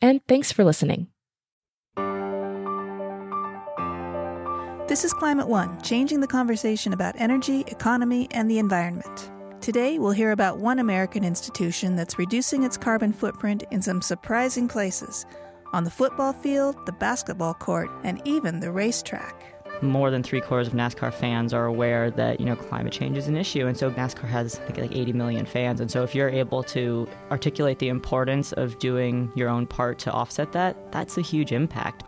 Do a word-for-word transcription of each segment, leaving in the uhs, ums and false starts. and thanks for listening. This is Climate One, changing the conversation about energy, economy, and the environment. Today, we'll hear about one American institution that's reducing its carbon footprint in some surprising places, on the football field, the basketball court, and even the racetrack. More than three quarters of NASCAR fans are aware that, you know, climate change is an issue. And so NASCAR has, I think, like eighty million fans. And so if you're able to articulate the importance of doing your own part to offset that, that's a huge impact.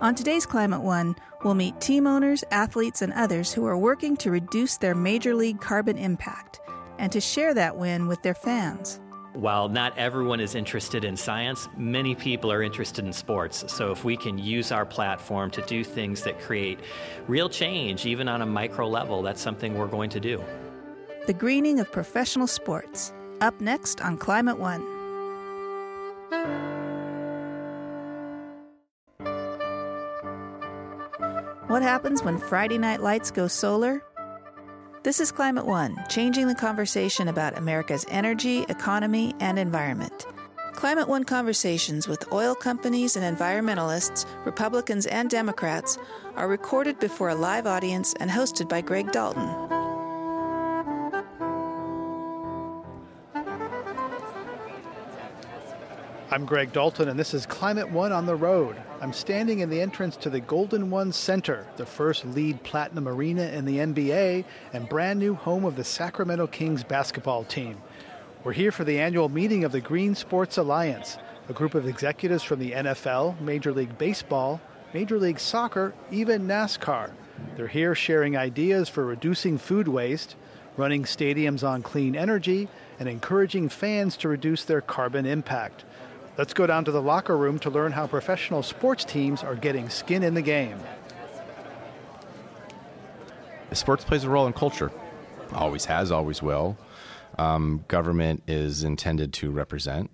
On today's Climate One, we'll meet team owners, athletes, and others who are working to reduce their major league carbon impact and to share that win with their fans. While not everyone is interested in science, many people are interested in sports. So if we can use our platform to do things that create real change, even on a micro level, that's something we're going to do. The greening of professional sports, up next on Climate One. What happens when Friday night lights go solar? This is Climate One, changing the conversation about America's energy, economy, and environment. Climate One conversations with oil companies and environmentalists, Republicans and Democrats, are recorded before a live audience and hosted by Greg Dalton. I'm Greg Dalton, and this is Climate One on the Road. I'm standing in the entrance to the Golden One Center, the first LEED Platinum arena in the N B A and brand new home of the Sacramento Kings basketball team. We're here for the annual meeting of the Green Sports Alliance, a group of executives from the N F L, Major League Baseball, Major League Soccer, even NASCAR. They're here sharing ideas for reducing food waste, running stadiums on clean energy, and encouraging fans to reduce their carbon impact. Let's go down to the locker room to learn how professional sports teams are getting skin in the game. Sports plays a role in culture. Always has, always will. Um, government is intended to represent,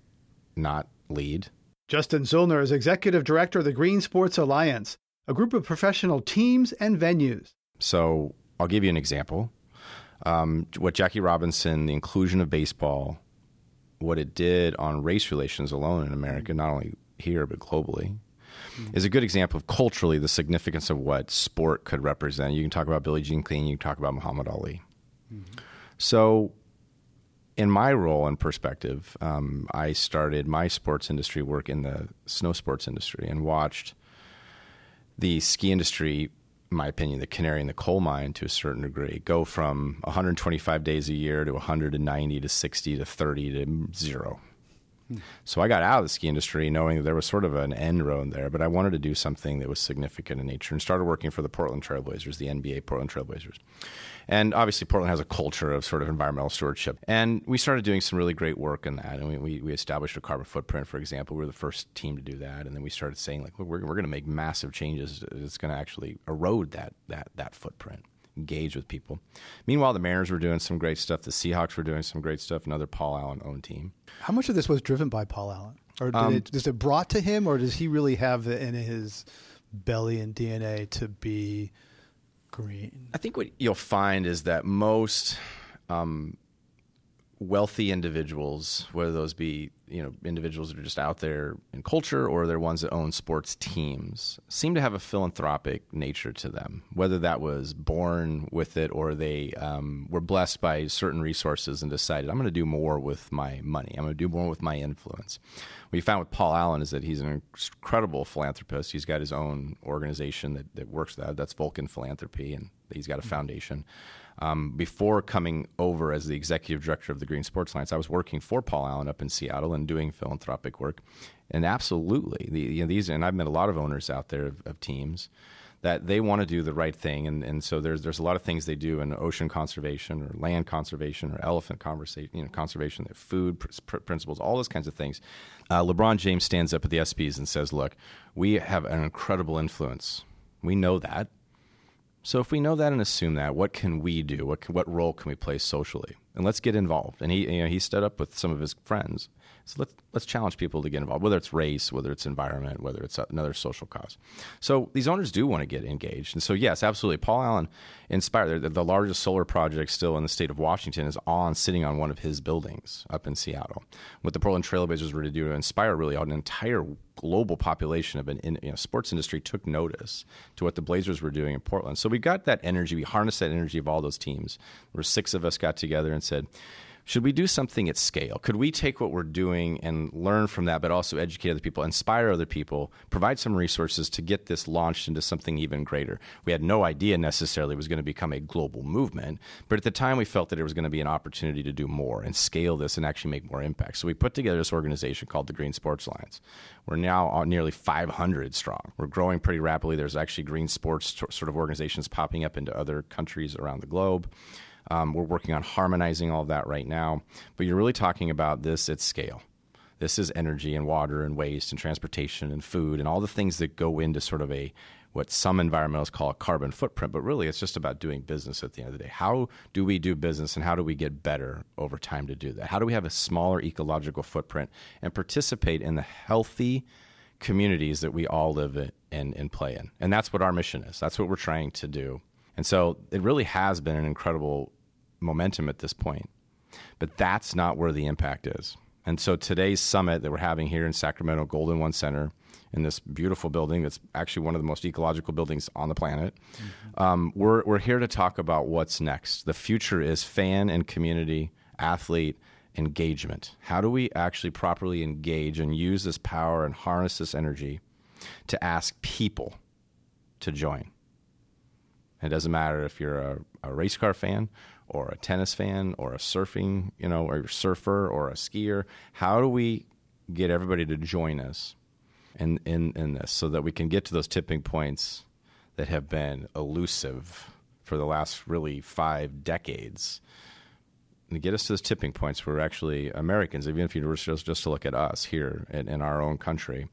not lead. Justin Zolner is executive director of the Green Sports Alliance, a group of professional teams and venues. So I'll give you an example. Um, what Jackie Robinson, the inclusion of baseball, what it did on race relations alone in America, not only here, but globally, mm-hmm. is a good example of culturally the significance of what sport could represent. You can talk about Billie Jean King, you can talk about Muhammad Ali. Mm-hmm. So in my role and perspective, um, I started my sports industry work in the snow sports industry and watched the ski industry, in my opinion, the canary in the coal mine to a certain degree, go from one hundred twenty-five days a year to one hundred ninety to sixty to thirty to zero. Hmm. So I got out of the ski industry knowing that there was sort of an end road there, but I wanted to do something that was significant in nature and started working for the Portland Trailblazers, the N B A Portland Trailblazers. And obviously Portland has a culture of sort of environmental stewardship. And we started doing some really great work in that. And we, we, we established a carbon footprint, for example. We were the first team to do that. And then we started saying, like, well, we're, we're going to make massive changes. It's going to actually erode that that that footprint. Engage with people. Meanwhile, the Mariners were doing some great stuff. The Seahawks were doing some great stuff. Another Paul Allen-owned team. How much of this was driven by Paul Allen? Or did um, it, is it brought to him, or does he really have it in his belly and D N A to be green? I think what you'll find is that most um, wealthy individuals, whether those be, you know, individuals that are just out there in culture or they're ones that own sports teams, seem to have a philanthropic nature to them, whether that was born with it or they um, were blessed by certain resources and decided, I'm going to do more with my money. I'm going to do more with my influence. What you found with Paul Allen is that he's an incredible philanthropist. He's got his own organization that, that works that. That's Vulcan Philanthropy, and he's got a foundation. Um, before coming over as the executive director of the Green Sports Alliance, I was working for Paul Allen up in Seattle and doing philanthropic work. And absolutely, the, you know, these, and I've met a lot of owners out there of, of teams that they want to do the right thing. And, and so there's there's a lot of things they do in ocean conservation or land conservation or elephant conversation, you know, conservation, their food pr- principles, all those kinds of things. Uh, LeBron James stands up at the E S P Ys and says, look, we have an incredible influence. We know that. So if we know that and assume that, what can we do? What can, what role can we play socially? And let's get involved. And he, you know, he stood up with some of his friends. So let's let's challenge people to get involved, whether it's race, whether it's environment, whether it's another social cause. So these owners do want to get engaged. And so, yes, absolutely. Paul Allen inspired. The, the largest solar project still in the state of Washington is on sitting on one of his buildings up in Seattle. What the Portland Trailblazers were to do to inspire really an entire global population of an in, you know, sports industry took notice to what the Blazers were doing in Portland. So we got that energy. We harnessed that energy of all those teams. Where six of us got together and said, should we do something at scale? Could we take what we're doing and learn from that, but also educate other people, inspire other people, provide some resources to get this launched into something even greater? We had no idea necessarily it was going to become a global movement, but at the time we felt that it was going to be an opportunity to do more and scale this and actually make more impact. So we put together this organization called the Green Sports Alliance. We're now nearly five hundred strong. We're growing pretty rapidly. There's actually green sports t- sort of organizations popping up into other countries around the globe. Um, we're working on harmonizing all of that right now. But you're really talking about this at scale. This is energy and water and waste and transportation and food and all the things that go into sort of a what some environmentalists call a carbon footprint. But really, it's just about doing business at the end of the day. How do we do business and how do we get better over time to do that? How do we have a smaller ecological footprint and participate in the healthy communities that we all live in and, and play in? And that's what our mission is. That's what we're trying to do. And so it really has been an incredible momentum at this point. But that's not where the impact is. And so today's summit that we're having here in Sacramento, Golden One Center, in this beautiful building that's actually one of the most ecological buildings on the planet, mm-hmm. um, we're we're here to talk about what's next. The future is fan and community, athlete engagement. How do we actually properly engage and use this power and harness this energy to ask people to join? It doesn't matter if you're a, a race car fan or a tennis fan or a surfing, you know, or a surfer or a skier. How do we get everybody to join us in, in, in this so that we can get to those tipping points that have been elusive for the last really five decades? And get us to those tipping points where actually Americans, even if you were just, just to look at us here in, in our own country,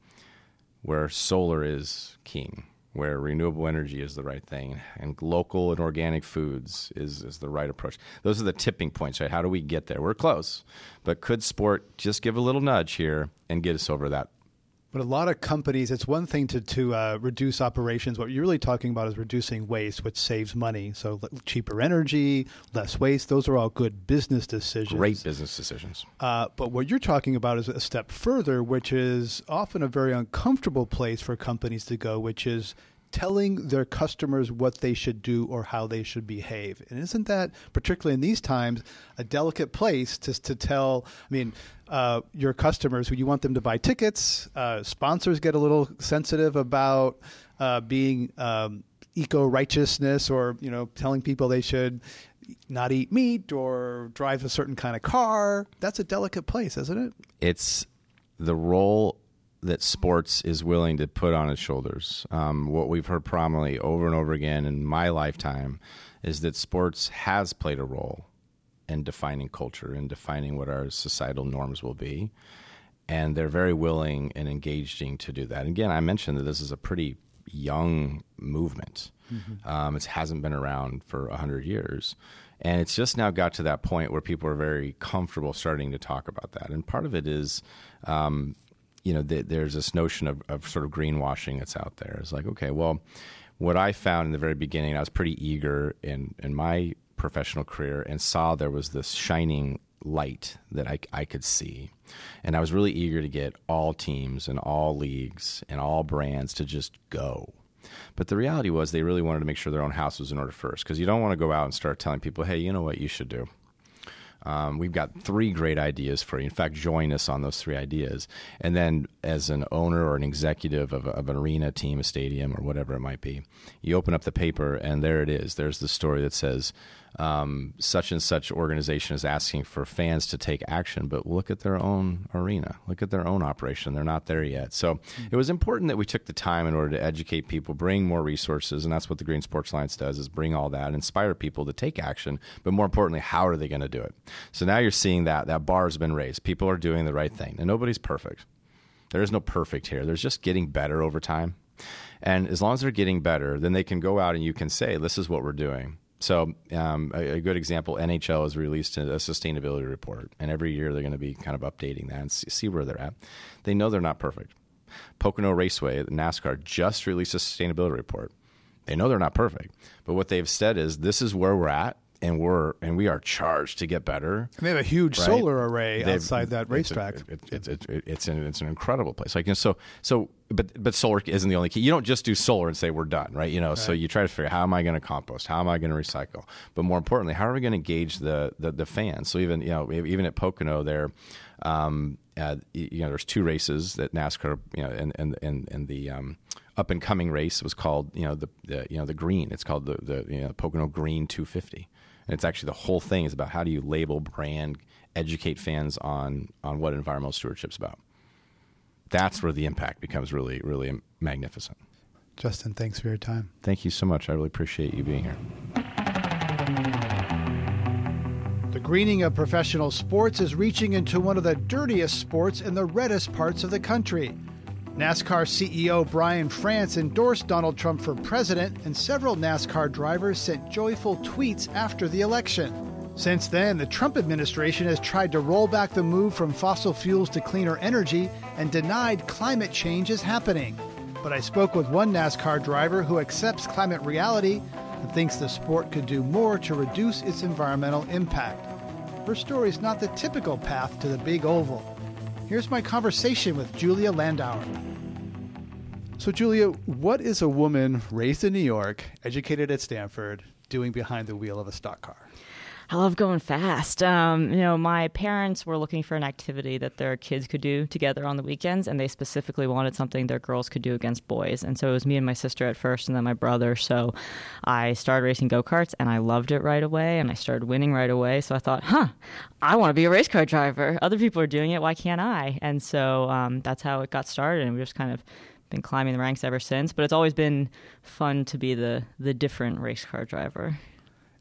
where solar is king, where renewable energy is the right thing, and local and organic foods is, is the right approach. Those are the tipping points, right? How do we get there? We're close, but could sport just give a little nudge here and get us over that? But a lot of companies, it's one thing to, to uh, reduce operations. What you're really talking about is reducing waste, which saves money. So cheaper energy, less waste, those are all good business decisions. Great business decisions. Uh, but what you're talking about is a step further, which is often a very uncomfortable place for companies to go, which is telling their customers what they should do or how they should behave. And isn't that, particularly in these times, a delicate place to to tell, I mean, uh, your customers who you want them to buy tickets, uh, sponsors get a little sensitive about uh, being um, eco-righteousness or, you know, telling people they should not eat meat or drive a certain kind of car. That's a delicate place, isn't it? It's the role that sports is willing to put on its shoulders. Um, what we've heard prominently over and over again in my lifetime is that sports has played a role in defining culture and defining what our societal norms will be. And they're very willing and engaging to do that. And again, I mentioned that this is a pretty young movement. Mm-hmm. Um, it hasn't been around for one hundred years. And it's just now got to that point where people are very comfortable starting to talk about that. And part of it is... Um, you know, th- there's this notion of, of sort of greenwashing that's out there. It's like, okay, well, what I found in the very beginning, I was pretty eager in, in my professional career and saw there was this shining light that I, I could see. And I was really eager to get all teams and all leagues and all brands to just go. But the reality was they really wanted to make sure their own house was in order first, because you don't want to go out and start telling people, hey, you know what you should do? Um, we've got three great ideas for you. In fact, join us on those three ideas. And then as an owner or an executive of, a, of an arena, team, a stadium, or whatever it might be, you open up the paper and there it is. There's the story that says um, such and such organization is asking for fans to take action, but look at their own arena, look at their own operation. They're not there yet. So it was important that we took the time in order to educate people, bring more resources. And that's what the Green Sports Alliance does, is bring all that, inspire people to take action. But more importantly, how are they going to do it? So now you're seeing that that bar has been raised. People are doing the right thing, and nobody's perfect. There is no perfect here. There's just getting better over time. And as long as they're getting better, then they can go out and you can say, this is what we're doing. So um, a, a good example, N H L has released a sustainability report, and every year they're going to be kind of updating that and see where they're at. They know they're not perfect. Pocono Raceway, NASCAR, just released a sustainability report. They know they're not perfect, but what they've said is, this is where we're at, and we're and we are charged to get better. And they have a huge right? solar array They've, outside that racetrack. It, it, it, it, it, it's an, it's an incredible place. Like, you know, so so, but but solar isn't the only key. You don't just do solar and say we're done, right? You know, right. So you try to figure out, how am I going to compost? How am I going to recycle? But more importantly, how are we going to engage the, the the fans? So even you know even at Pocono there. Um, Uh, you know, there's two races that NASCAR, you know, and and and, and the um, up and coming race was called, you know, the, the you know the green. It's called the the you know, Pocono Green two fifty, and it's actually the whole thing is about how do you label, brand, educate fans on on what environmental stewardship's about. That's where the impact becomes really, really magnificent. Justin, thanks for your time. Thank you so much. I really appreciate you being here. The greening of professional sports is reaching into one of the dirtiest sports in the reddest parts of the country. NASCAR C E O Brian France endorsed Donald Trump for president, and several NASCAR drivers sent joyful tweets after the election. Since then, the Trump administration has tried to roll back the move from fossil fuels to cleaner energy and denied climate change is happening. But I spoke with one NASCAR driver who accepts climate reality and thinks the sport could do more to reduce its environmental impact. Her story is not the typical path to the big oval. Here's my conversation with Julia Landauer. So, Julia, what is a woman raised in New York, educated at Stanford, doing behind the wheel of a stock car? I love going fast. Um, you know, my parents were looking for an activity that their kids could do together on the weekends, and they specifically wanted something their girls could do against boys. And so it was me and my sister at first, and then my brother. So I started racing go-karts, and I loved it right away, and I started winning right away. So I thought, huh, I want to be a race car driver. Other people are doing it. Why can't I? And so um, that's how it got started, and we just kind of been climbing the ranks ever since. But it's always been fun to be the the different race car driver.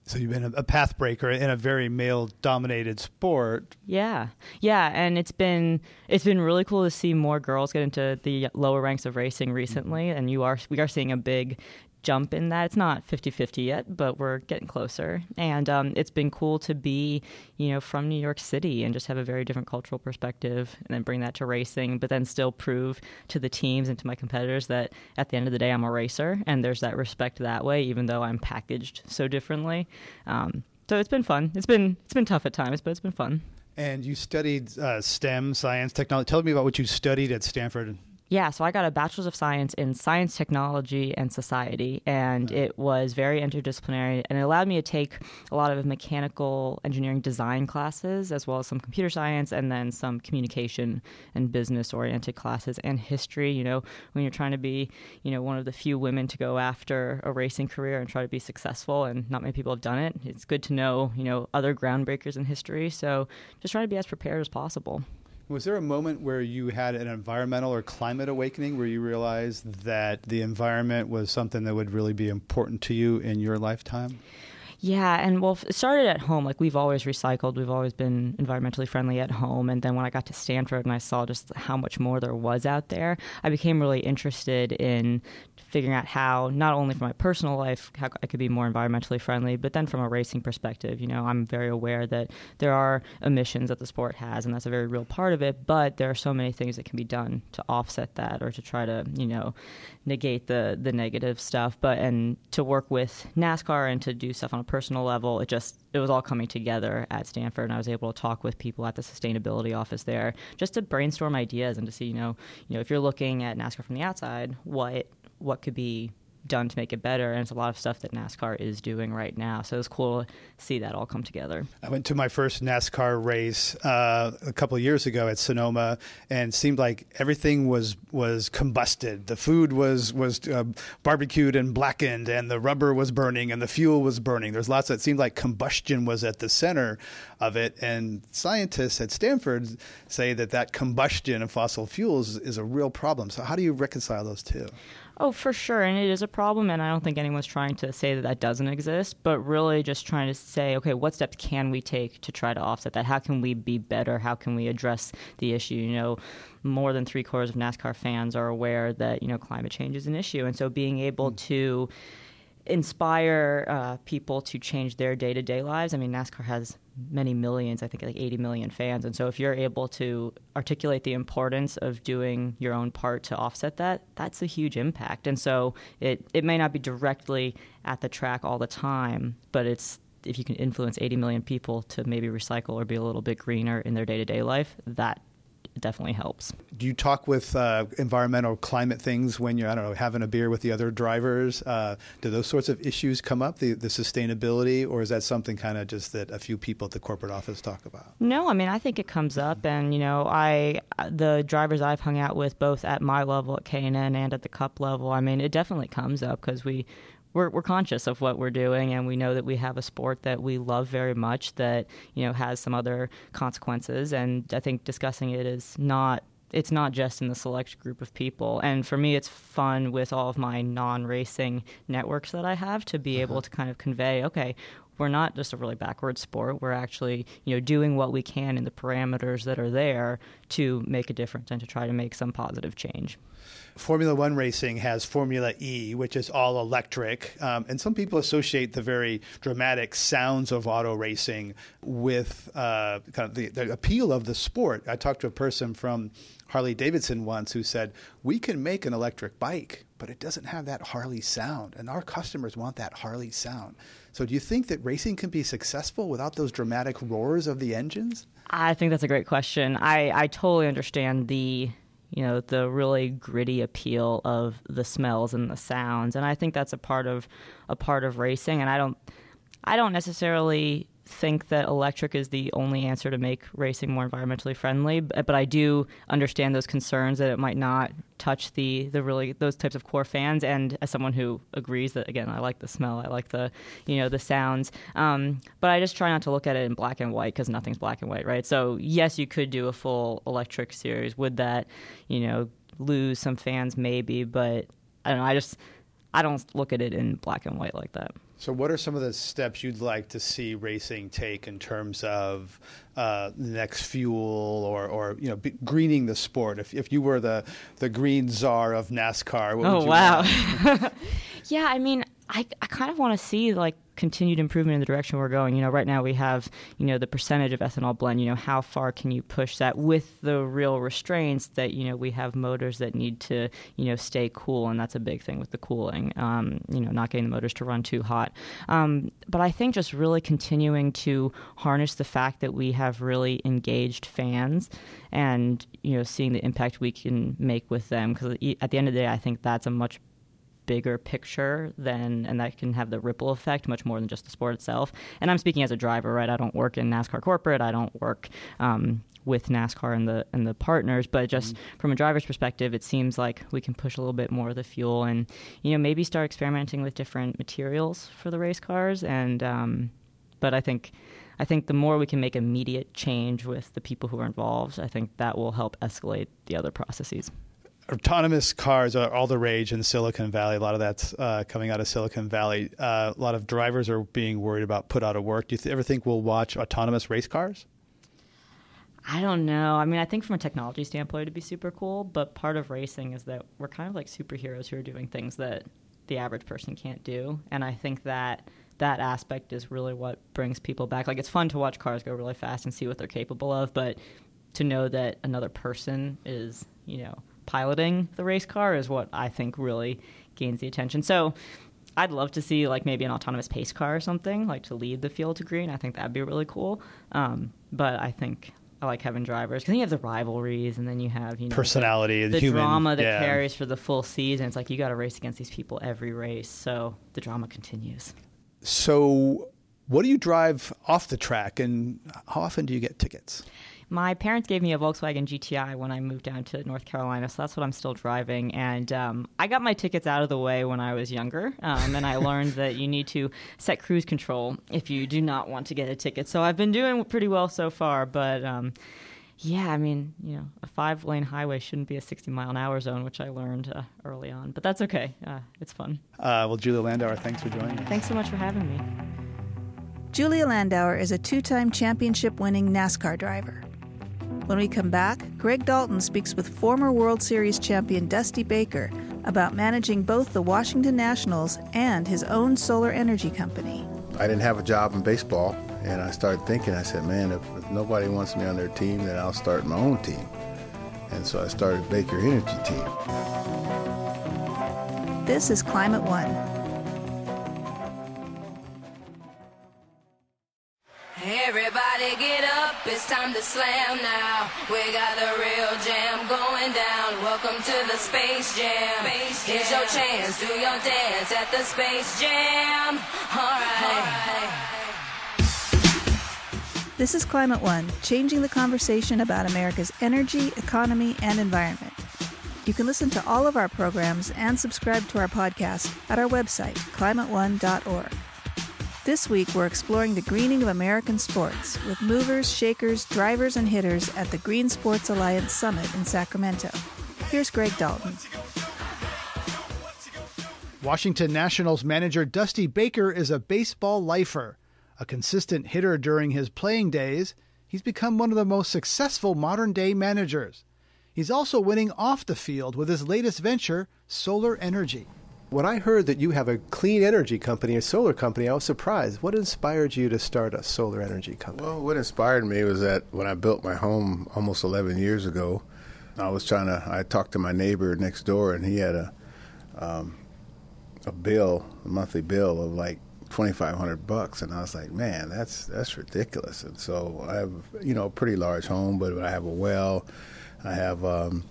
So you've been a path breaker in a very male-dominated sport. Yeah, yeah, and it's been it's been really cool to see more girls get into the lower ranks of racing recently, and you are we are seeing a big jump in that. It's not fifty-fifty yet, but we're getting closer, and um, it's been cool to be, you know, from New York City and just have a very different cultural perspective, and then bring that to racing, but then still prove to the teams and to my competitors that at the end of the day, I'm a racer, and there's that respect that way, even though I'm packaged so differently. Um, so it's been fun. It's been it's been tough at times, but it's been fun. And you studied uh, STEM, science, technology. Tell me about what you studied at Stanford. Yeah, so I got a bachelor's of science in science, technology, and society, and it was very interdisciplinary, and it allowed me to take a lot of mechanical engineering design classes, as well as some computer science, and then some communication and business-oriented classes, and history. You know, when you're trying to be, you know, one of the few women to go after a racing career and try to be successful, and not many people have done it, it's good to know, you know, other groundbreakers in history, so just trying to be as prepared as possible. Was there a moment where you had an environmental or climate awakening where you realized that the environment was something that would really be important to you in your lifetime? Yeah, and well, it started at home. Like, we've always recycled. We've always been environmentally friendly at home. And then when I got to Stanford and I saw just how much more there was out there, I became really interested in figuring out how, not only for my personal life, how I could be more environmentally friendly, but then from a racing perspective, you know, I'm very aware that there are emissions that the sport has, and that's a very real part of it. But there are so many things that can be done to offset that or to try to, you know, negate the, the negative stuff. But and to work with NASCAR and to do stuff on a personal level, it just it was all coming together at Stanford, and I was able to talk with people at the sustainability office there just to brainstorm ideas and to see, you know, you know, if you're looking at NASCAR from the outside, what what could be done to make it better, and it's a lot of stuff that NASCAR is doing right now. So it's cool to see that all come together. I went to my first NASCAR race uh, a couple of years ago at Sonoma, and it seemed like everything was was combusted. The food was was uh, barbecued and blackened, and the rubber was burning, and the fuel was burning. There's lots that seemed like combustion was at the center of it, and scientists at Stanford say that that combustion of fossil fuels is a real problem. So how do you reconcile those two? Oh, for sure. And it is a problem. And I don't think anyone's trying to say that that doesn't exist, but really just trying to say, okay, what steps can we take to try to offset that? How can we be better? How can we address the issue? You know, more than three quarters of NASCAR fans are aware that, you know, climate change is an issue. And so being able mm-hmm. to inspire uh, people to change their day-to-day lives. I mean, NASCAR has many millions, I think like eighty million fans. And so if you're able to articulate the importance of doing your own part to offset that, that's a huge impact. And so it, it may not be directly at the track all the time, but it's if you can influence eighty million people to maybe recycle or be a little bit greener in their day-to-day life, that it definitely helps. Do you talk with uh, environmental climate things when you're, I don't know, having a beer with the other drivers? Uh, do those sorts of issues come up, the, the sustainability, or is that something kind of just that a few people at the corporate office talk about? No, I mean, I think it comes up. And, you know, I the drivers I've hung out with both at my level at K N N and at the Cup level, I mean, it definitely comes up because we We're, we're conscious of what we're doing, and we know that we have a sport that we love very much that, you know, has some other consequences. And I think discussing it is not, it's not just in the select group of people. And for me, it's fun with all of my non-racing networks that I have to be uh-huh. able to kind of convey, okay, we're not just a really backward sport. We're actually, you know, doing what we can in the parameters that are there to make a difference and to try to make some positive change. Formula One racing has Formula E, which is all electric. Um, and some people associate the very dramatic sounds of auto racing with uh, kind of the, the appeal of the sport. I talked to a person from Harley Davidson once who said, we can make an electric bike, but it doesn't have that Harley sound. And our customers want that Harley sound. So do you think that racing can be successful without those dramatic roars of the engines? I think that's a great question. I, I totally understand the you know, the really gritty appeal of the smells and the sounds. And I think that's a part of a part of racing. And I don't I don't necessarily think that electric is the only answer to make racing more environmentally friendly. But, but I do understand those concerns that it might not touch the, the really those types of core fans. And as someone who agrees that, again, I like the smell, I like the, you know, the sounds. Um, but I just try not to look at it in black and white because nothing's black and white, right? So yes, you could do a full electric series. Would that, you know, lose some fans? Maybe, but I don't know. I just, I don't look at it in black and white like that. So what are some of the steps you'd like to see racing take in terms of uh, the next fuel or, or you know, be, greening the sport? If if you were the, the green czar of NASCAR, what oh, would you wow. want? Yeah, I mean, I, I kind of want to see, like, continued improvement in the direction we're going. You know, right now we have, you know, the percentage of ethanol blend, you know, how far can you push that with the real restraints that, you know, we have motors that need to, you know, stay cool. And that's a big thing with the cooling, um, you know, not getting the motors to run too hot. Um, but I think just really continuing to harness the fact that we have really engaged fans and, you know, seeing the impact we can make with them. Because at the end of the day, I think that's a much bigger picture than, and that can have the ripple effect much more than just the sport itself. And I'm speaking as a driver, right? I don't work in NASCAR corporate. I don't work um, with NASCAR and the and the partners, but just mm-hmm. from a driver's perspective, it seems like we can push a little bit more of the fuel and, you know, maybe start experimenting with different materials for the race cars. And, um, but I think, I think the more we can make immediate change with the people who are involved, I think that will help escalate the other processes. Autonomous cars are all the rage in Silicon Valley. A lot of that's uh, coming out of Silicon Valley. Uh, a lot of drivers are being worried about put out of work. Do you th- ever think we'll watch autonomous race cars? I don't know. I mean, I think from a technology standpoint, it'd be super cool. But part of racing is that we're kind of like superheroes who are doing things that the average person can't do. And I think that that aspect is really what brings people back. Like, it's fun to watch cars go really fast and see what they're capable of. But to know that another person is, you know, piloting the race car is what I think really gains the attention. So I'd love to see, like, maybe an autonomous pace car or something, like, to lead the field to green. I think that'd be really cool. Um, but I think I like having drivers, because then you have the rivalries, and then you have, you know, personality, the, the human, drama that yeah. carries for the full season. It's like you got to race against these people every race, so the drama continues. So what do you drive off the track, and how often do you get tickets? My parents gave me a Volkswagen G T I when I moved down to North Carolina, so that's what I'm still driving. And um, I got my tickets out of the way when I was younger, um, and I learned that you need to set cruise control if you do not want to get a ticket. So I've been doing pretty well so far, but um, yeah, I mean, you know, a five-lane highway shouldn't be a sixty-mile-an-hour zone, which I learned uh, early on, but that's okay. Uh, it's fun. Uh, well, Julia Landauer, thanks for joining us. Thanks so much for having me. Julia Landauer is a two-time championship-winning NASCAR driver. When we come back, Greg Dalton speaks with former World Series champion Dusty Baker about managing both the Washington Nationals and his own solar energy company. I didn't have a job in baseball, and I started thinking, I said, man, if, if nobody wants me on their team, then I'll start my own team. And so I started Baker Energy Team. This is Climate One. Everybody get up, it's time to slam now. We got a real jam going down. Welcome to the Space Jam. Space Jam. Here's your chance, do your dance at the Space Jam. All right. All right. This is Climate One, changing the conversation about America's energy, economy, and environment. You can listen to all of our programs and subscribe to our podcast at our website, climate one dot org. This week, we're exploring the greening of American sports with movers, shakers, drivers, and hitters at the Green Sports Alliance Summit in Sacramento. Here's Greg Dalton. Washington Nationals manager Dusty Baker is a baseball lifer. A consistent hitter during his playing days, he's become one of the most successful modern-day managers. He's also winning off the field with his latest venture, solar energy. When I heard that you have a clean energy company, a solar company, I was surprised. What inspired you to start a solar energy company? Well, what inspired me was that when I built my home almost eleven years ago, I was trying to, I talked to my neighbor next door, and he had a um, a bill, a monthly bill of like twenty-five hundred bucks, and I was like, man, that's that's ridiculous. And so I have, you know, a pretty large home, but I have a well, I have, um,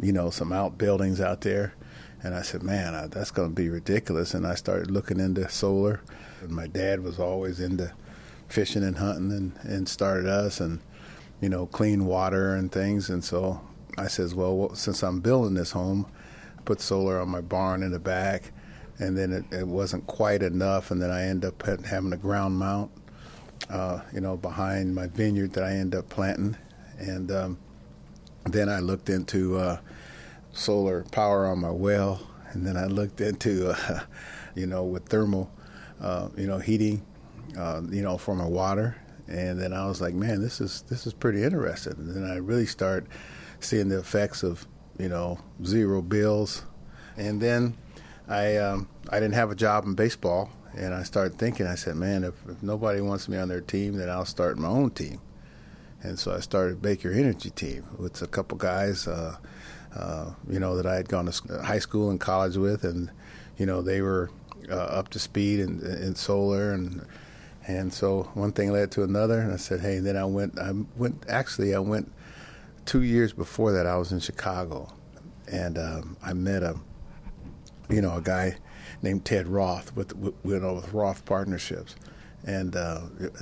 you know, some outbuildings out there. And I said, man, I, that's going to be ridiculous. And I started looking into solar. And my dad was always into fishing and hunting and, and started us and, you know, clean water and things. And so I says, well, well since I'm building this home, I put solar on my barn in the back. And then it, it wasn't quite enough. And then I ended up having a ground mount, uh, you know, behind my vineyard that I ended up planting. And um, then I looked into Uh, solar power on my well, and then I looked into, uh, you know, with thermal, uh, you know, heating, uh, you know, for my water, and then I was like, man, this is this is pretty interesting. And then I really started seeing the effects of, you know, zero bills, and then I um, I didn't have a job in baseball, and I started thinking, I said, man, if, if nobody wants me on their team, then I'll start my own team, and so I started Baker Energy Team with a couple guys. Uh, Uh, you know, that I had gone to high school and college with, and, you know, they were uh, up to speed in, in solar, and and so one thing led to another, and I said, hey, then I went, I went, actually, I went two years before that, I was in Chicago, and um, I met a, you know, a guy named Ted Roth with, with you know, with Roth Partnerships, and, uh,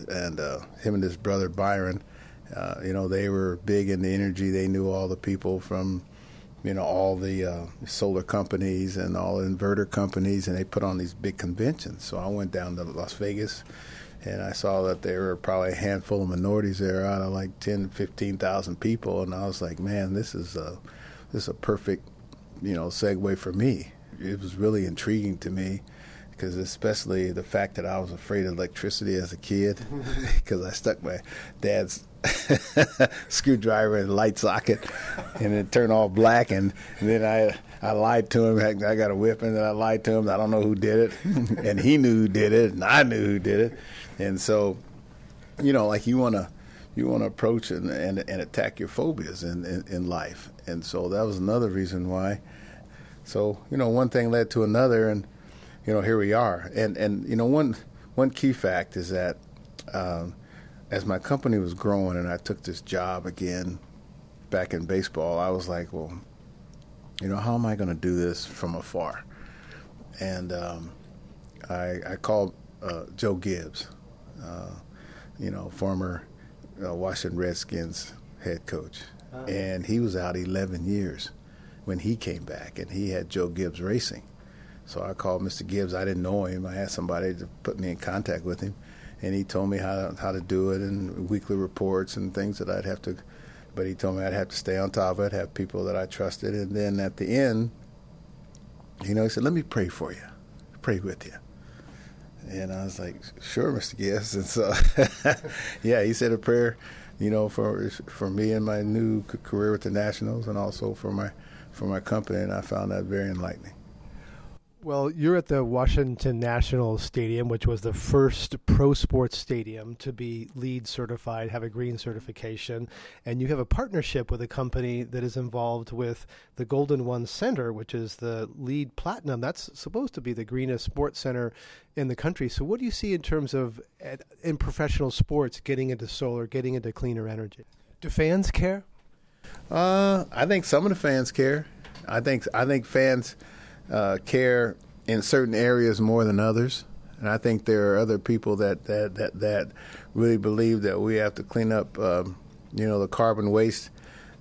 and uh, him and his brother Byron, uh, you know, they were big in the energy, they knew all the people from, you know, all the uh, solar companies and all the inverter companies, and they put on these big conventions. So I went down to Las Vegas, and I saw that there were probably a handful of minorities there out of like ten, fifteen thousand people, and I was like, man, this is a, this is a perfect, you know, segue for me. It was really intriguing to me, because especially the fact that I was afraid of electricity as a kid, because I stuck my dad's screwdriver in the light socket, and it turned all black, and, and then I I lied to him. I, I got a whip, and then I lied to him. I don't know who did it, and he knew who did it, and I knew who did it, and so, you know, like you wanna you wanna approach and and, and attack your phobias in, in, in life, and so that was another reason why. So, you know, one thing led to another, and you know, here we are, and and you know, one one key fact is that. Um, as my company was growing and I took this job again back in baseball, I was like, well, you know, how am I going to do this from afar? And um, I, I called uh, Joe Gibbs, uh, you know, former uh, Washington Redskins head coach. Uh-huh. And he was out eleven years when he came back, and he had Joe Gibbs Racing. So I called Mister Gibbs. I didn't know him. I had somebody to put me in contact with him, and he told me how to, how to do it and weekly reports and things that I'd have to. But he told me I'd have to stay on top of it, have people that I trusted. And then at the end, you know, he said, let me pray for you, pray with you. And I was like, sure, Mister Gibbs. And so, yeah, he said a prayer, you know, for for me and my new career with the Nationals, and also for my for my company. And I found that very enlightening. Well, you're at the Washington Nationals Stadium, which was the first pro sports stadium to be LEED certified, have a green certification, and you have a partnership with a company that is involved with the Golden One Center, which is the LEED Platinum. That's supposed to be the greenest sports center in the country. So what do you see in terms of, in professional sports, getting into solar, getting into cleaner energy? Do fans care? Uh, I think some of the fans care. I think I think fans... Uh, care in certain areas more than others, and I think there are other people that that, that, that really believe that we have to clean up, um, you know, the carbon waste,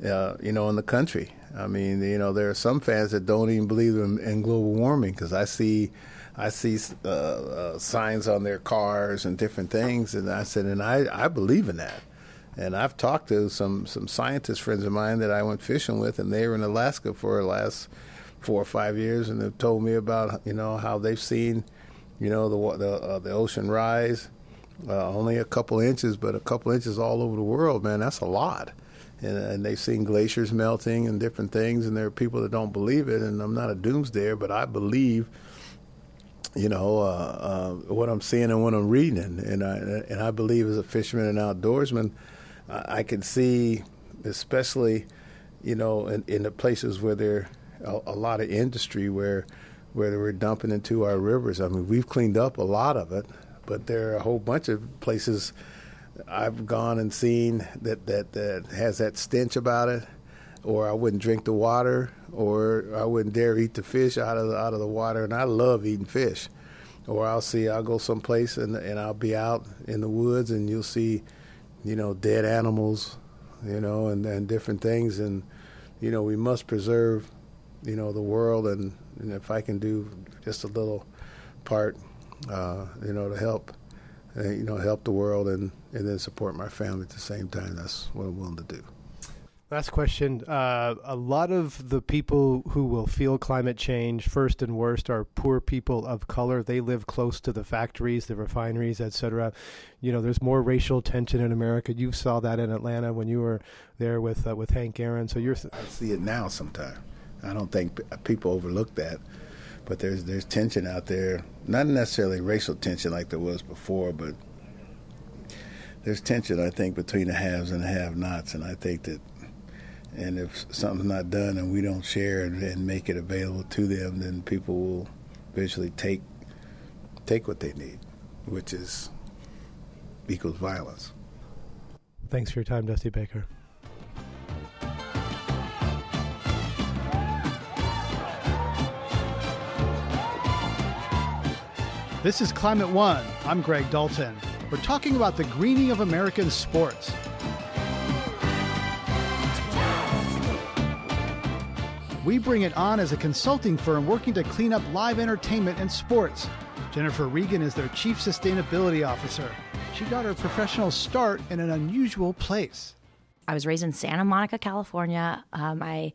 uh, you know, in the country. I mean, you know, there are some fans that don't even believe in, in global warming, because I see, I see uh, uh, signs on their cars and different things, and I said, and I, I believe in that, and I've talked to some some scientist friends of mine that I went fishing with, and they were in Alaska for the last four or five years, and they've told me about, you know, how they've seen, you know, the the, uh, the ocean rise uh, only a couple inches, but a couple inches all over the world, man, that's a lot. And, and they've seen glaciers melting and different things, and there are people that don't believe it, and I'm not a doomsdayer, but I believe, you know, uh, uh, what I'm seeing and what I'm reading, and, and, I, and I believe as a fisherman and outdoorsman, I, I can see, especially, you know, in, in the places where they're A, a lot of industry where where we're dumping into our rivers. I mean, we've cleaned up a lot of it, but there are a whole bunch of places I've gone and seen that, that, that has that stench about it, or I wouldn't drink the water, or I wouldn't dare eat the fish out of the, out of the water, and I love eating fish. Or I'll see, I'll go someplace and, and I'll be out in the woods, and you'll see, you know, dead animals, you know, and, and different things, and, you know, we must preserve, you know, the world, and, and if I can do just a little part, uh, you know, to help, uh, you know, help the world, and, and then support my family at the same time, that's what I'm willing to do. Last question. Uh, a lot of the people who will feel climate change first and worst are poor people of color. They live close to the factories, the refineries, et cetera. You know, there's more racial tension in America. You saw that in Atlanta when you were there with uh, with Hank Aaron. So you're. Th- I see it now sometimes. I don't think people overlook that, but there's there's tension out there, not necessarily racial tension like there was before, but there's tension, I think, between the haves and the have-nots, and I think that, and if something's not done and we don't share and, and make it available to them, then people will eventually take take what they need, which is equals violence. Thanks for your time, Dusty Baker. This is Climate One. I'm Greg Dalton. We're talking about the greening of American sports. We Bring It On as a consulting firm working to clean up live entertainment and sports. Jennifer Regan is their chief sustainability officer. She got her professional start in an unusual place. I was raised in Santa Monica, California. Um, my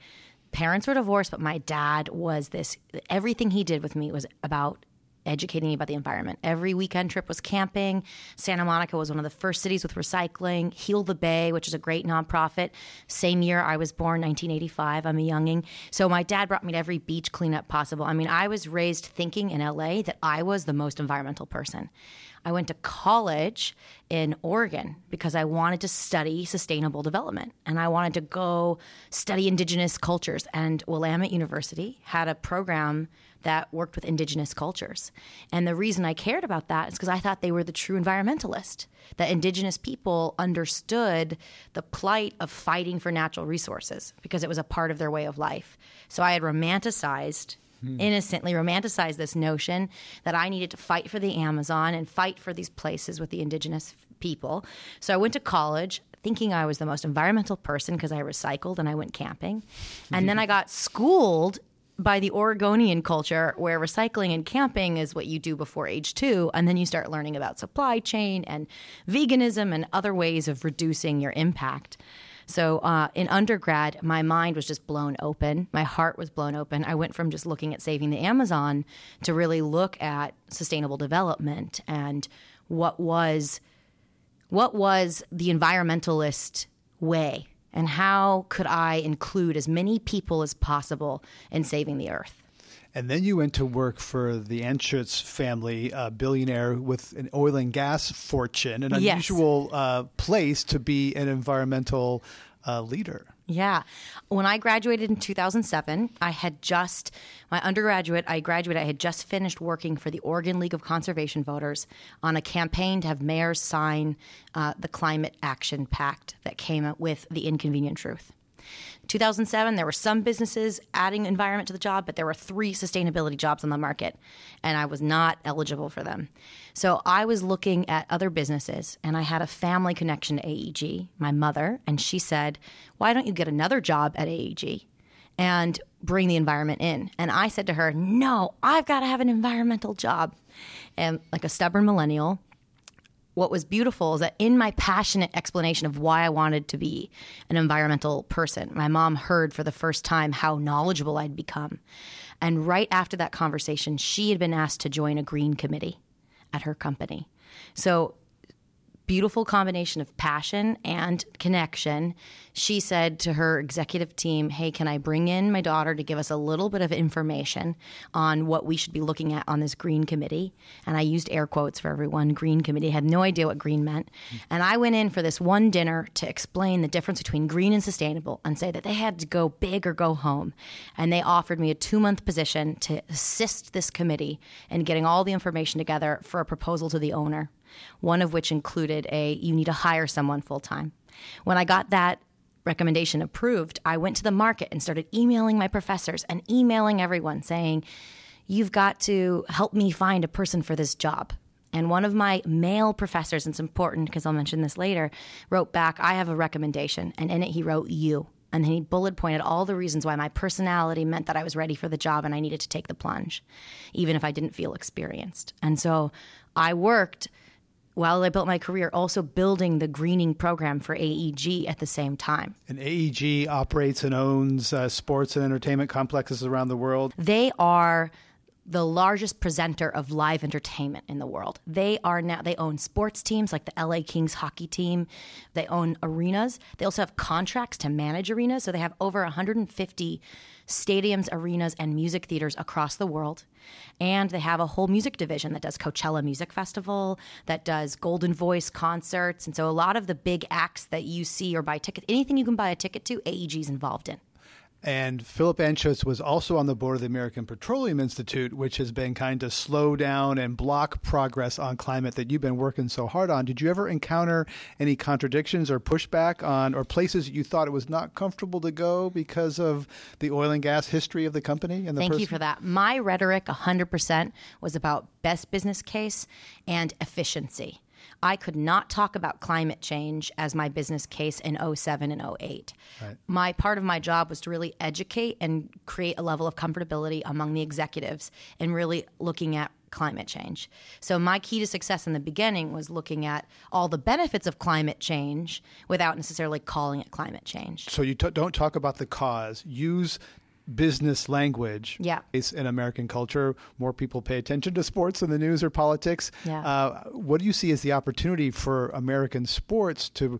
parents were divorced, but my dad was this, everything he did with me was about educating me about the environment. Every weekend trip was camping. Santa Monica was one of the first cities with recycling. Heal the Bay, which is a great nonprofit. Same year I was born, nineteen eighty-five. I'm a younging. So my dad brought me to every beach cleanup possible. I mean, I was raised thinking in L A that I was the most environmental person. I went to college in Oregon because I wanted to study sustainable development. And I wanted to go study indigenous cultures. And Willamette University had a program that worked with indigenous cultures. And the reason I cared about that is because I thought they were the true environmentalist, that indigenous people understood the plight of fighting for natural resources because it was a part of their way of life. So I had romanticized innocently romanticize this notion that I needed to fight for the Amazon and fight for these places with the indigenous people. So I went to college thinking I was the most environmental person because I recycled and I went camping. And then I got schooled by the Oregonian culture where recycling and camping is what you do before age two. And then you start learning about supply chain and veganism and other ways of reducing your impact. So uh, in undergrad, my mind was just blown open. My heart was blown open. I went from just looking at saving the Amazon to really look at sustainable development and what was what was the environmentalist way and how could I include as many people as possible in saving the earth. And then you went to work for the Anschutz family, a billionaire with an oil and gas fortune, an unusual yes. uh, place to be an environmental uh, leader. Yeah. When I graduated in two thousand seven, I had just, my undergraduate, I graduated, I had just finished working for the Oregon League of Conservation Voters on a campaign to have mayors sign uh, the Climate Action Pact that came with the inconvenient truth. two thousand seven, there were some businesses adding environment to the job, but there were three sustainability jobs on the market, and I was not eligible for them. So I was looking at other businesses, and I had a family connection to A E G, my mother, and she said, why don't you get another job at A E G and bring the environment in? And I said to her, no, I've got to have an environmental job. And like a stubborn millennial, what was beautiful is that in my passionate explanation of why I wanted to be an environmental person, my mom heard for the first time how knowledgeable I'd become. And right after that conversation, she had been asked to join a green committee at her company. So beautiful combination of passion and connection. She said to her executive team, hey, can I bring in my daughter to give us a little bit of information on what we should be looking at on this green committee? And I used air quotes for everyone. Green committee. I had no idea what green meant. And I went in for this one dinner to explain the difference between green and sustainable and say that they had to go big or go home. And they offered me a two-month position to assist this committee in getting all the information together for a proposal to the owner, one of which included a, you need to hire someone full-time. When I got that recommendation approved, I went to the market and started emailing my professors and emailing everyone saying, you've got to help me find a person for this job. And one of my male professors, and it's important because I'll mention this later, wrote back, I have a recommendation. And in it, he wrote you. And then he bullet pointed all the reasons why my personality meant that I was ready for the job and I needed to take the plunge, even if I didn't feel experienced. And so I worked while I built my career, also building the greening program for A E G at the same time. And A E G operates and owns uh, sports and entertainment complexes around the world. They are the largest presenter of live entertainment in the world. They are now, they own sports teams like the L A Kings hockey team. They own arenas. They also have contracts to manage arenas. So they have over one hundred fifty stadiums, arenas, and music theaters across the world. And they have a whole music division that does Coachella Music Festival, that does Golden Voice concerts. And so a lot of the big acts that you see or buy tickets, anything you can buy a ticket to, A E G's involved in. And Philip Anschutz was also on the board of the American Petroleum Institute, which has been kind to slow down and block progress on climate that you've been working so hard on. Did you ever encounter any contradictions or pushback on, or places you thought it was not comfortable to go because of the oil and gas history of the company? And the Thank person? you for that. My rhetoric one hundred percent was about best business case and efficiency. I could not talk about climate change as my business case in oh seven and oh eight. Right. My part of my job was to really educate and create a level of comfortability among the executives and really looking at climate change. So my key to success in the beginning was looking at all the benefits of climate change without necessarily calling it climate change. So you t- don't talk about the cause. Use business language. Yeah. It's in American culture. More people pay attention to sports than the news or politics. Yeah. Uh, what do you see as the opportunity for American sports to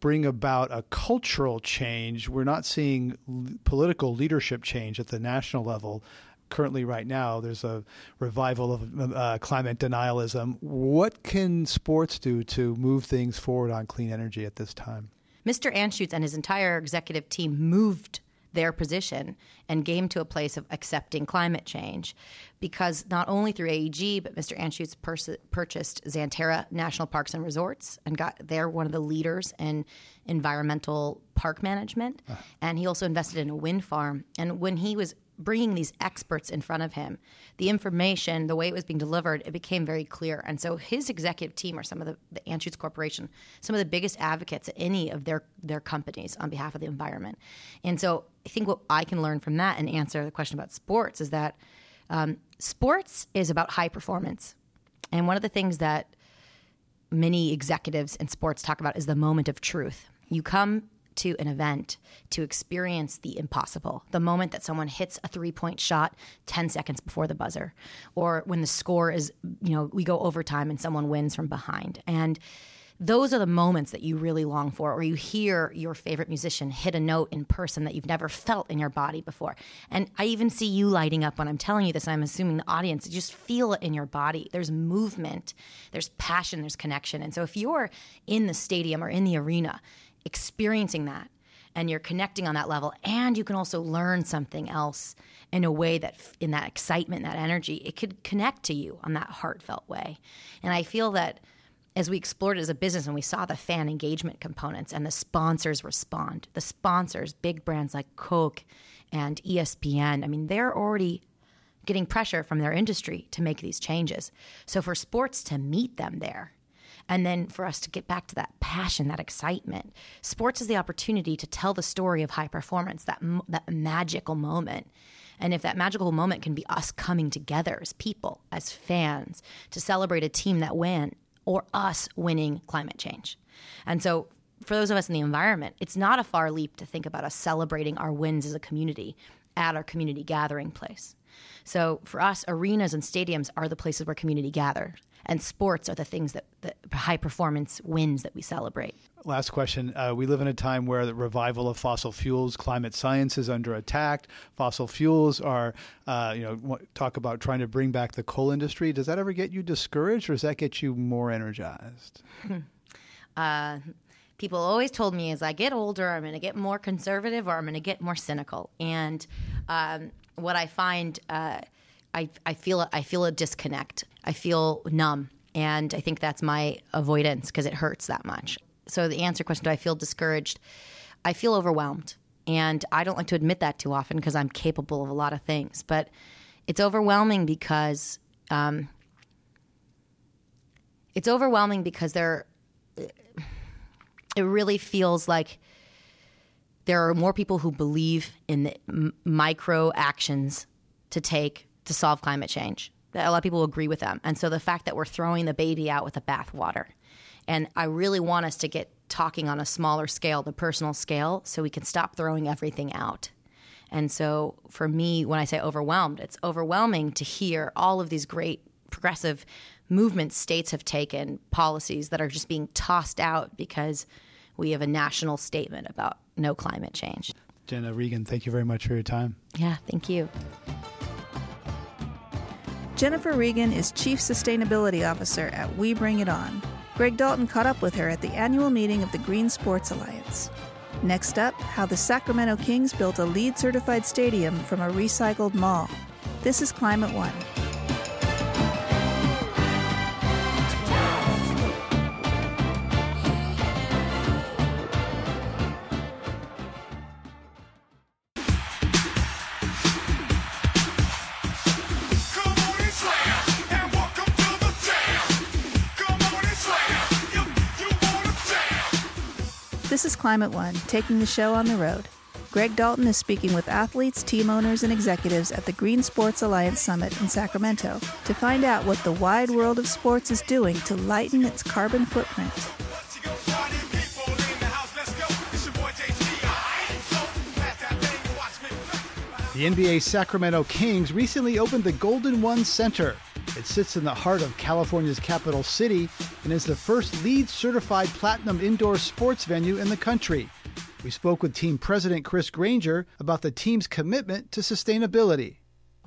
bring about a cultural change? We're not seeing l- political leadership change at the national level. currently right now, there's a revival of uh, climate denialism. What can sports do to move things forward on clean energy at this time? Mister Anschutz and his entire executive team moved their position and game to a place of accepting climate change, because not only through A E G, but Mister Anschutz pers- purchased Xanterra National Parks and Resorts and got there one of the leaders in environmental park management. Uh. And he also invested in a wind farm. And when he was bringing these experts in front of him, the information, the way it was being delivered, it became very clear. And so his executive team are some of the, the Anschutz Corporation, some of the biggest advocates at any of their, their companies on behalf of the environment. And so I think what I can learn from that and answer the question about sports is that um, sports is about high performance. And one of the things that many executives in sports talk about is the moment of truth. You come to an event to experience the impossible, the moment that someone hits a three-point shot ten seconds before the buzzer, or when the score is, you know, we go overtime and someone wins from behind. And those are the moments that you really long for, or you hear your favorite musician hit a note in person that you've never felt in your body before. And I even see you lighting up when I'm telling you this, and I'm assuming the audience, you just feel it in your body. There's movement, there's passion, there's connection. And so if you're in the stadium or in the arena experiencing that, and you're connecting on that level, and you can also learn something else in a way that in that excitement, that energy, it could connect to you on that heartfelt way. And I feel that as we explored it as a business and we saw the fan engagement components and the sponsors respond, the sponsors, big brands like Coke and E S P N, I mean, they're already getting pressure from their industry to make these changes. So for sports to meet them there, and then for us to get back to that passion, that excitement, sports is the opportunity to tell the story of high performance, that that magical moment. And if that magical moment can be us coming together as people, as fans, to celebrate a team that win, or us winning climate change. And so for those of us in the environment, it's not a far leap to think about us celebrating our wins as a community at our community gathering place. So for us, arenas and stadiums are the places where community gathers, and sports are the things that the high performance wins that we celebrate. Last question. Uh, we live in a time where the revival of fossil fuels, climate science is under attack. Fossil fuels are, uh, you know, talk about trying to bring back the coal industry. Does that ever get you discouraged, or does that get you more energized? uh, people always told me as I get older, I'm going to get more conservative or I'm going to get more cynical. And um, what I find, uh, I, I feel I feel a disconnect. I feel numb, and I think that's my avoidance because it hurts that much. So the answer question, do I feel discouraged? I feel overwhelmed, and I don't like to admit that too often because I'm capable of a lot of things. But it's overwhelming because um, it's overwhelming because there it really feels like there are more people who believe in the m- micro actions to take to solve climate change. A lot of people agree with them. And so the fact that we're throwing the baby out with the bathwater, and I really want us to get talking on a smaller scale, the personal scale, so we can stop throwing everything out. And so for me, when I say overwhelmed, it's overwhelming to hear all of these great progressive movements states have taken, policies that are just being tossed out because we have a national statement about no climate change. Jenna Regan, thank you very much for your time. Yeah, thank you. Jennifer Regan is Chief Sustainability Officer at We Bring It On. Greg Dalton caught up with her at the annual meeting of the Green Sports Alliance. Next up, how the Sacramento Kings built a LEED-certified stadium from a recycled mall. This is Climate One. This is Climate One, taking the show on the road. Greg Dalton is speaking with athletes, team owners, and executives at the Green Sports Alliance Summit in Sacramento to find out what the wide world of sports is doing to lighten its carbon footprint. The N B A Sacramento Kings recently opened the Golden One Center. It sits in the heart of California's capital city and is the first LEED-certified platinum indoor sports venue in the country. We spoke with team president Chris Granger about the team's commitment to sustainability.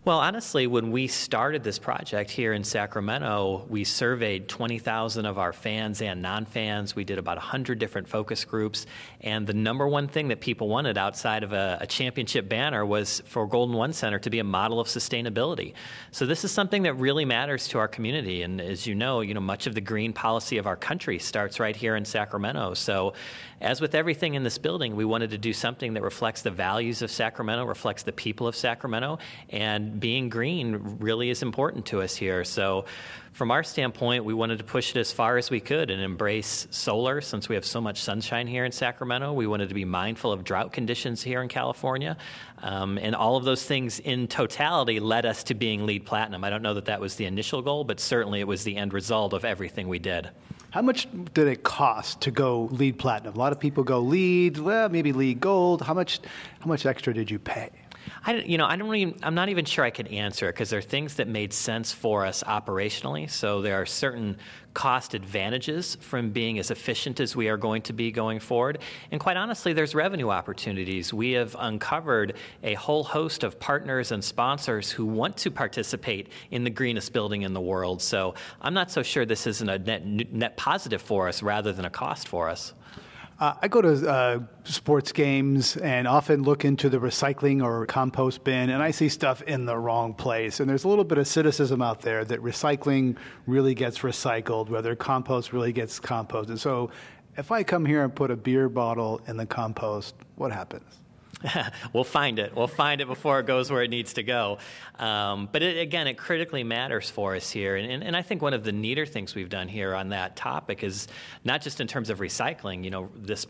Well, honestly, when we started this project here in Sacramento, we surveyed twenty thousand of our fans and non-fans. We did about one hundred different focus groups. And the number one thing that people wanted outside of a, a championship banner was for Golden One Center to be a model of sustainability. So this is something that really matters to our community. And as you know, you know, much of the green policy of our country starts right here in Sacramento. So as with everything in this building, we wanted to do something that reflects the values of Sacramento, reflects the people of Sacramento, and being green really is important to us here. So from our standpoint, we wanted to push it as far as we could and embrace solar since we have so much sunshine here in Sacramento. We wanted to be mindful of drought conditions here in California. Um, and all of those things in totality led us to being LEED Platinum. I don't know that that was the initial goal, but certainly it was the end result of everything we did. How much did it cost to go LEED Platinum? A lot of people go LEED, well, maybe LEED Gold. How much, how much extra did you pay? I, you know, I don't even, I'm not even sure I could answer it because there are things that made sense for us operationally. So there are certain cost advantages from being as efficient as we are going to be going forward. And quite honestly, there's revenue opportunities. We have uncovered a whole host of partners and sponsors who want to participate in the greenest building in the world. So I'm not so sure this isn't a net, net positive for us rather than a cost for us. Uh, I go to uh, sports games and often look into the recycling or compost bin, and I see stuff in the wrong place. And there's a little bit of cynicism out there that recycling really gets recycled, whether compost really gets composted. So if I come here and put a beer bottle in the compost, what happens? We'll find it. We'll find it before it goes where it needs to go. Um, but it, again, it critically matters for us here. And, and, and I think one of the neater things we've done here on that topic is not just in terms of recycling. You know, this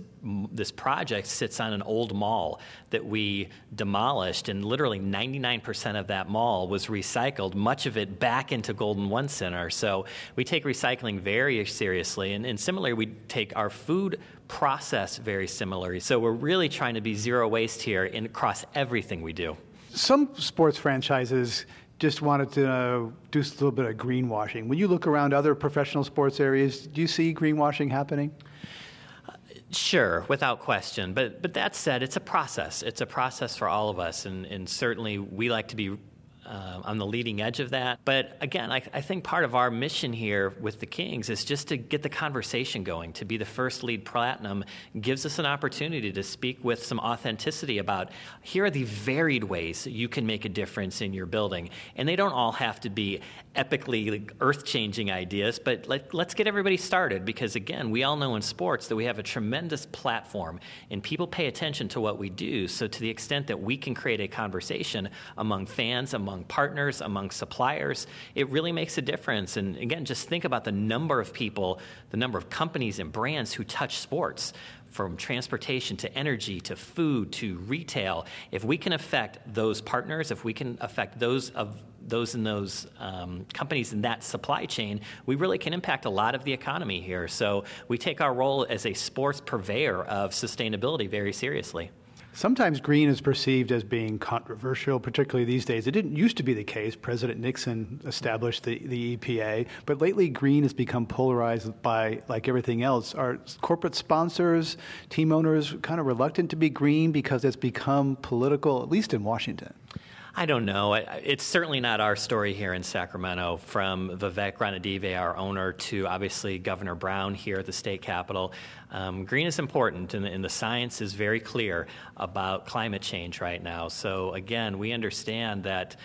this project sits on an old mall that we demolished, and literally ninety-nine percent of that mall was recycled, much of it back into Golden One Center. So we take recycling very seriously. And, and similarly, we take our food process very similarly. So we're really trying to be zero waste here in, across everything we do. Some sports franchises just wanted to uh, do a little bit of greenwashing. When you look around other professional sports areas, do you see greenwashing happening? Sure, without question. But but that said, it's a process. It's a process for all of us. And, and certainly we like to be Uh, on the leading edge of that. But again, I, I think part of our mission here with the Kings is just to get the conversation going. To be the first LEED Platinum gives us an opportunity to speak with some authenticity about here are the varied ways you can make a difference in your building. And they don't all have to be epically like, earth-changing ideas, but let, let's get everybody started because again, we all know in sports that we have a tremendous platform and people pay attention to what we do. So to the extent that we can create a conversation among fans, among partners, among suppliers, it really makes a difference. And again, just think about the number of people, the number of companies and brands who touch sports, from transportation to energy to food to retail. If we can affect those partners, if we can affect those of those in those um, companies in that supply chain, we really can impact a lot of the economy here. So we take our role as a sports purveyor of sustainability very seriously. Sometimes green is perceived as being controversial, particularly these days. It didn't used to be the case. President Nixon established the, the E P A, but lately green has become polarized by, like everything else. Are corporate sponsors, team owners kind of reluctant to be green because it's become political, at least in Washington? I don't know. It's certainly not our story here in Sacramento. From Vivek Ranadive, our owner, to obviously Governor Brown here at the state capitol, um, green is important, and, and the science is very clear about climate change right now. So again, we understand that,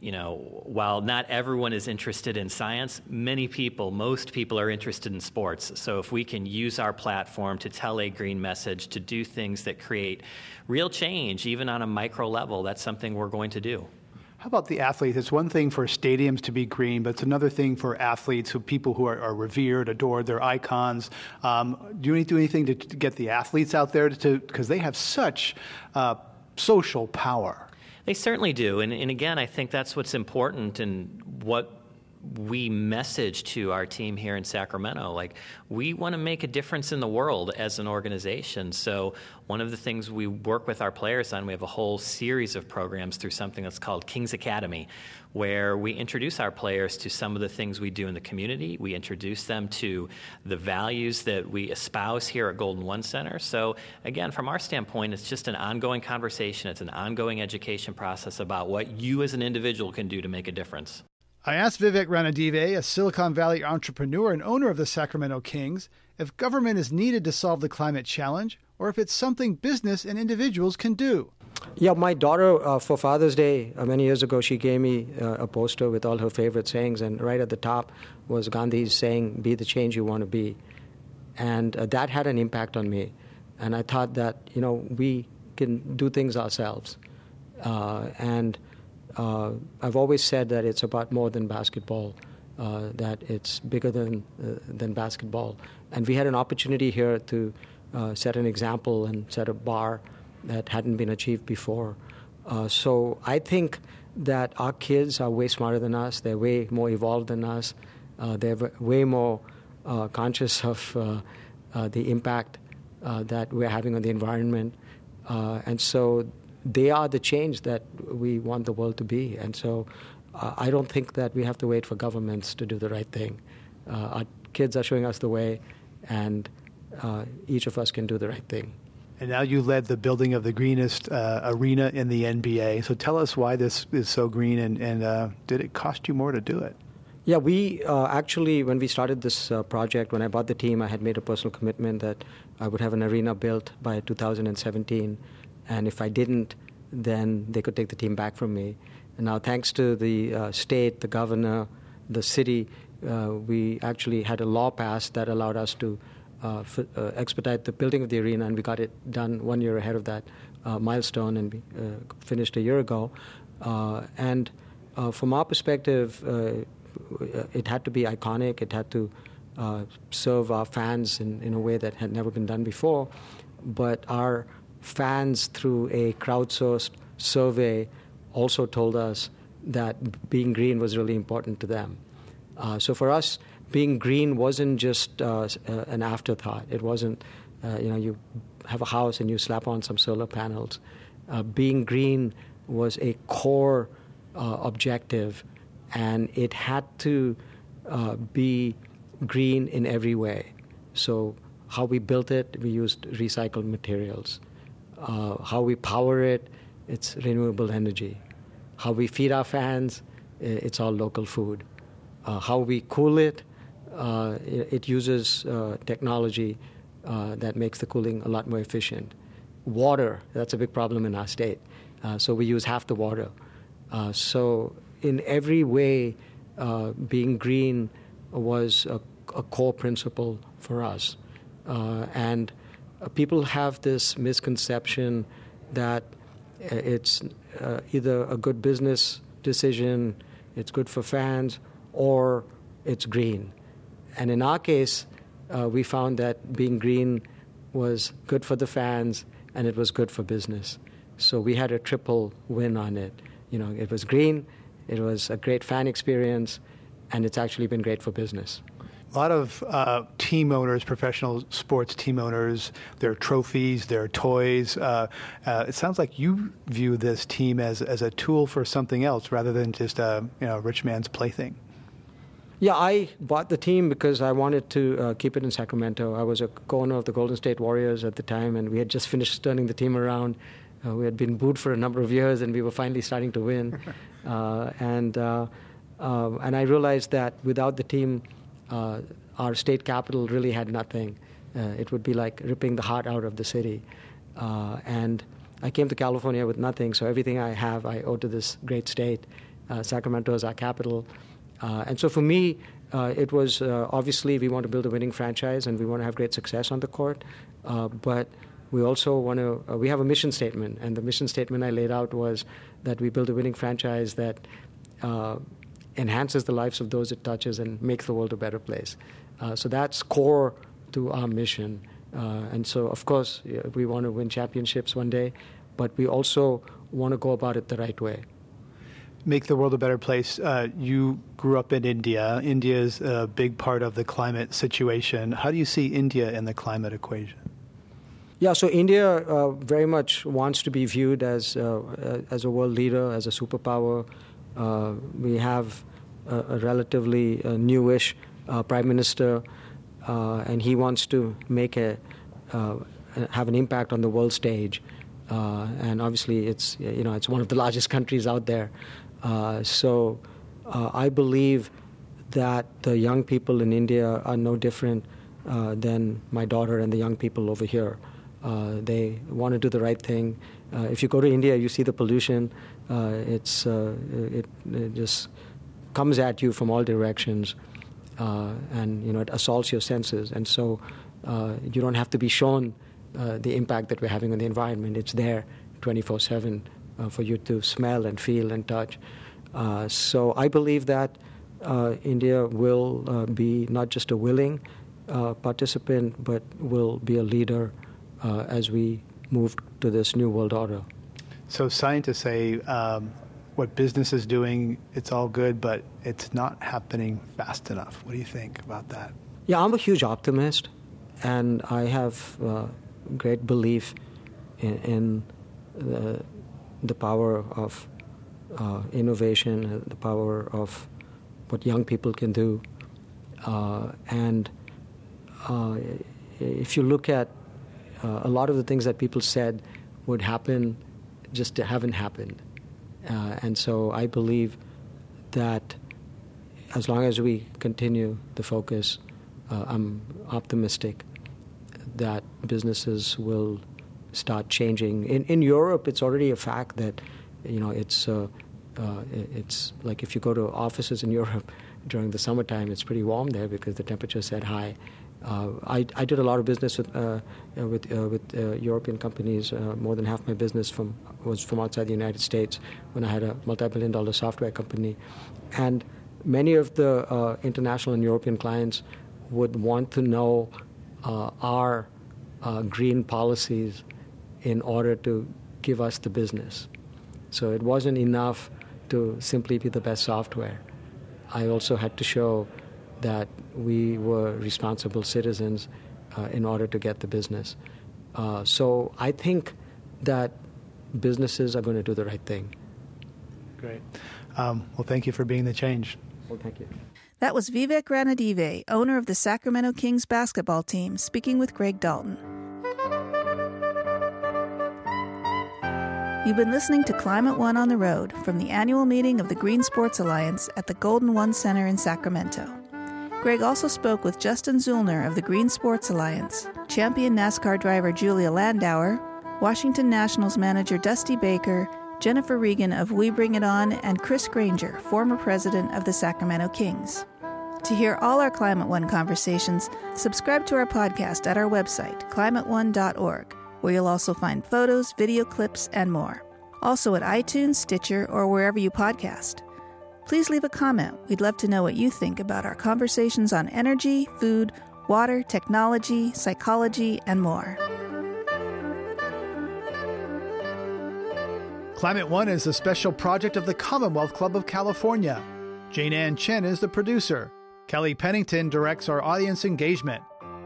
you know, while not everyone is interested in science, many people, most people are interested in sports. So if we can use our platform to tell a green message, to do things that create real change, even on a micro level, that's something we're going to do. How about the athletes? It's one thing for stadiums to be green, but it's another thing for athletes, who people who are, are revered, adored, they're icons. Um, do you do anything to, to get the athletes out there? to Because they have such uh, social power. They certainly do. And, and again, I think that's what's important and what we message to our team here in Sacramento, like, we want to make a difference in the world as an organization. So one of the things we work with our players on, we have a whole series of programs through something that's called Kings Academy, where we introduce our players to some of the things we do in the community. We introduce them to the values that we espouse here at Golden One Center. So again, from our standpoint, it's just an ongoing conversation. It's an ongoing education process about what you as an individual can do to make a difference. I asked Vivek Ranadive, a Silicon Valley entrepreneur and owner of the Sacramento Kings, if government is needed to solve the climate challenge or if it's something business and individuals can do. Yeah, my daughter, uh, for Father's Day, uh, many years ago, she gave me uh, a poster with all her favorite sayings, and right at the top was Gandhi's saying, "Be the change you want to be." And uh, that had an impact on me. And I thought that, you know, we can do things ourselves. Uh, and uh, I've always said that it's about more than basketball, uh, that it's bigger than uh, than basketball. And we had an opportunity here to uh, set an example and set a bar that hadn't been achieved before. Uh, so I think that our kids are way smarter than us. They're way more evolved than us. Uh, they're w- way more uh, conscious of uh, uh, the impact uh, that we're having on the environment. Uh, and so they are the change that we want the world to be. And so uh, I don't think that we have to wait for governments to do the right thing. Uh, our kids are showing us the way, and uh, each of us can do the right thing. And now you led the building of the greenest uh, arena in the N B A. So tell us why this is so green, and, and uh, did it cost you more to do it? Yeah, we uh, actually, when we started this uh, project, when I bought the team, I had made a personal commitment that I would have an arena built by two thousand seventeen. And if I didn't, then they could take the team back from me. And now, thanks to the uh, state, the governor, the city, uh, we actually had a law passed that allowed us to Uh, f- uh, expedite the building of the arena, and we got it done one year ahead of that uh, milestone, and we uh, finished a year ago. Uh, and uh, from our perspective, uh, it had to be iconic. It had to uh, serve our fans in, in a way that had never been done before. But our fans, through a crowdsourced survey, also told us that being green was really important to them. Uh, so for us, being green wasn't just uh, an afterthought. It wasn't, uh, you know, you have a house and you slap on some solar panels. Uh, being green was a core uh, objective, and it had to uh, be green in every way. So how we built it, we used recycled materials. Uh, how we power it, it's renewable energy. How we feed our fans, it's all local food. Uh, how we cool it, Uh, it, it uses uh, technology uh, that makes the cooling a lot more efficient. Water, that's a big problem in our state. Uh, so we use half the water. Uh, so in every way, uh, being green was a, a core principle for us. Uh, and uh, people have this misconception that it's uh, either a good business decision, it's good for fans, or it's green. And in our case, uh, we found that being green was good for the fans, and it was good for business. So we had a triple win on it. You know, it was green, it was a great fan experience, and it's actually been great for business. A lot of uh, team owners, professional sports team owners, their trophies, their toys. Uh, uh, it sounds like you view this team as as a tool for something else rather than just a you know rich man's plaything. Yeah, I bought the team because I wanted to uh, keep it in Sacramento. I was a co-owner of the Golden State Warriors at the time, and we had just finished turning the team around. Uh, we had been booed for a number of years, and we were finally starting to win. Uh, and uh, uh, and I realized that without the team, uh, our state capital really had nothing. Uh, it would be like ripping the heart out of the city. Uh, and I came to California with nothing, so everything I have I owe to this great state. Uh, Sacramento is our capital. Uh, and so for me, uh, it was uh, obviously we want to build a winning franchise and we want to have great success on the court. Uh, but we also want to, uh, we have a mission statement. And the mission statement I laid out was that we build a winning franchise that uh, enhances the lives of those it touches and makes the world a better place. Uh, so that's core to our mission. Uh, and so, of course, we want to win championships one day, but we also want to go about it the right way. make the world a better place. Uh, you grew up in India. India is a big part of the climate situation. How do you see India in the climate equation? Yeah, so India uh, very much wants to be viewed as uh, as a world leader, as a superpower. Uh, we have a, a relatively uh, newish uh, prime minister, uh, and he wants to make a uh, have an impact on the world stage. Uh, and obviously, it's you know it's one of the largest countries out there. Uh, so uh, I believe that the young people in India are no different uh, than my daughter and the young people over here. Uh, they want to do the right thing. Uh, if you go to India, you see the pollution. Uh, it's uh, it, it just comes at you from all directions, uh, and you know it assaults your senses. And so uh, you don't have to be shown Uh, the impact that we're having on the environment. It's there twenty-four seven uh, for you to smell and feel and touch. Uh, so I believe that uh, India will uh, be not just a willing uh, participant, but will be a leader uh, as we move to this new world order. So scientists say um, what business is doing, it's all good, but it's not happening fast enough. What do you think about that? Yeah, I'm a huge optimist, and I have... Uh, great belief in, in the, the power of uh, innovation, the power of what young people can do. Uh, and uh, if you look at uh, a lot of the things that people said would happen just haven't happened. Uh, and so I believe that as long as we continue the focus, uh, I'm optimistic that businesses will start changing. In in Europe, it's already a fact that, you know, it's uh, uh, it's like if you go to offices in Europe during the summertime, it's pretty warm there because the temperature's that high. Uh, I I did a lot of business with uh, with uh, with uh, European companies. Uh, more than half my business from was from outside the United States when I had a multi-billion dollar software company, and many of the uh, international and European clients would want to know Uh, our uh, green policies in order to give us the business. So it wasn't enough to simply be the best software. I also had to show that we were responsible citizens uh, in order to get the business. Uh, so I think that businesses are going to do the right thing. Great. Um, well, thank you for being the change. Well, thank you. That was Vivek Ranadive, owner of the Sacramento Kings basketball team, speaking with Greg Dalton. You've been listening to Climate One on the Road from the annual meeting of the Green Sports Alliance at the Golden One Center in Sacramento. Greg also spoke with Justin Zolner of the Green Sports Alliance, champion NASCAR driver Julia Landauer, Washington Nationals manager Dusty Baker, Jennifer Regan of We Bring It On, and Chris Granger, former president of the Sacramento Kings. To hear all our Climate One conversations, subscribe to our podcast at our website, climate one dot org, where you'll also find photos, video clips, and more. Also at iTunes, Stitcher, or wherever you podcast. Please leave a comment. We'd love to know what you think about our conversations on energy, food, water, technology, psychology, and more. Climate One is a special project of the Commonwealth Club of California. Jane Ann Chen is the producer. Kelly Pennington directs our audience engagement.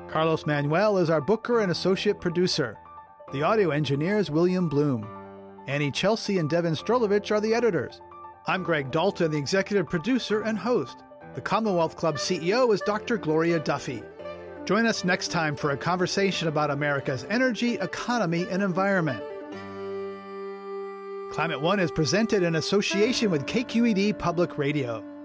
Carlos Manuel is our booker and associate producer. The audio engineer is William Bloom. Annie Chelsea and Devin Strolovich are the editors. I'm Greg Dalton, the executive producer and host. The Commonwealth Club C E O is Doctor Gloria Duffy. Join us next time for a conversation about America's energy, economy, and environment. Climate One is presented in association with K Q E D Public Radio.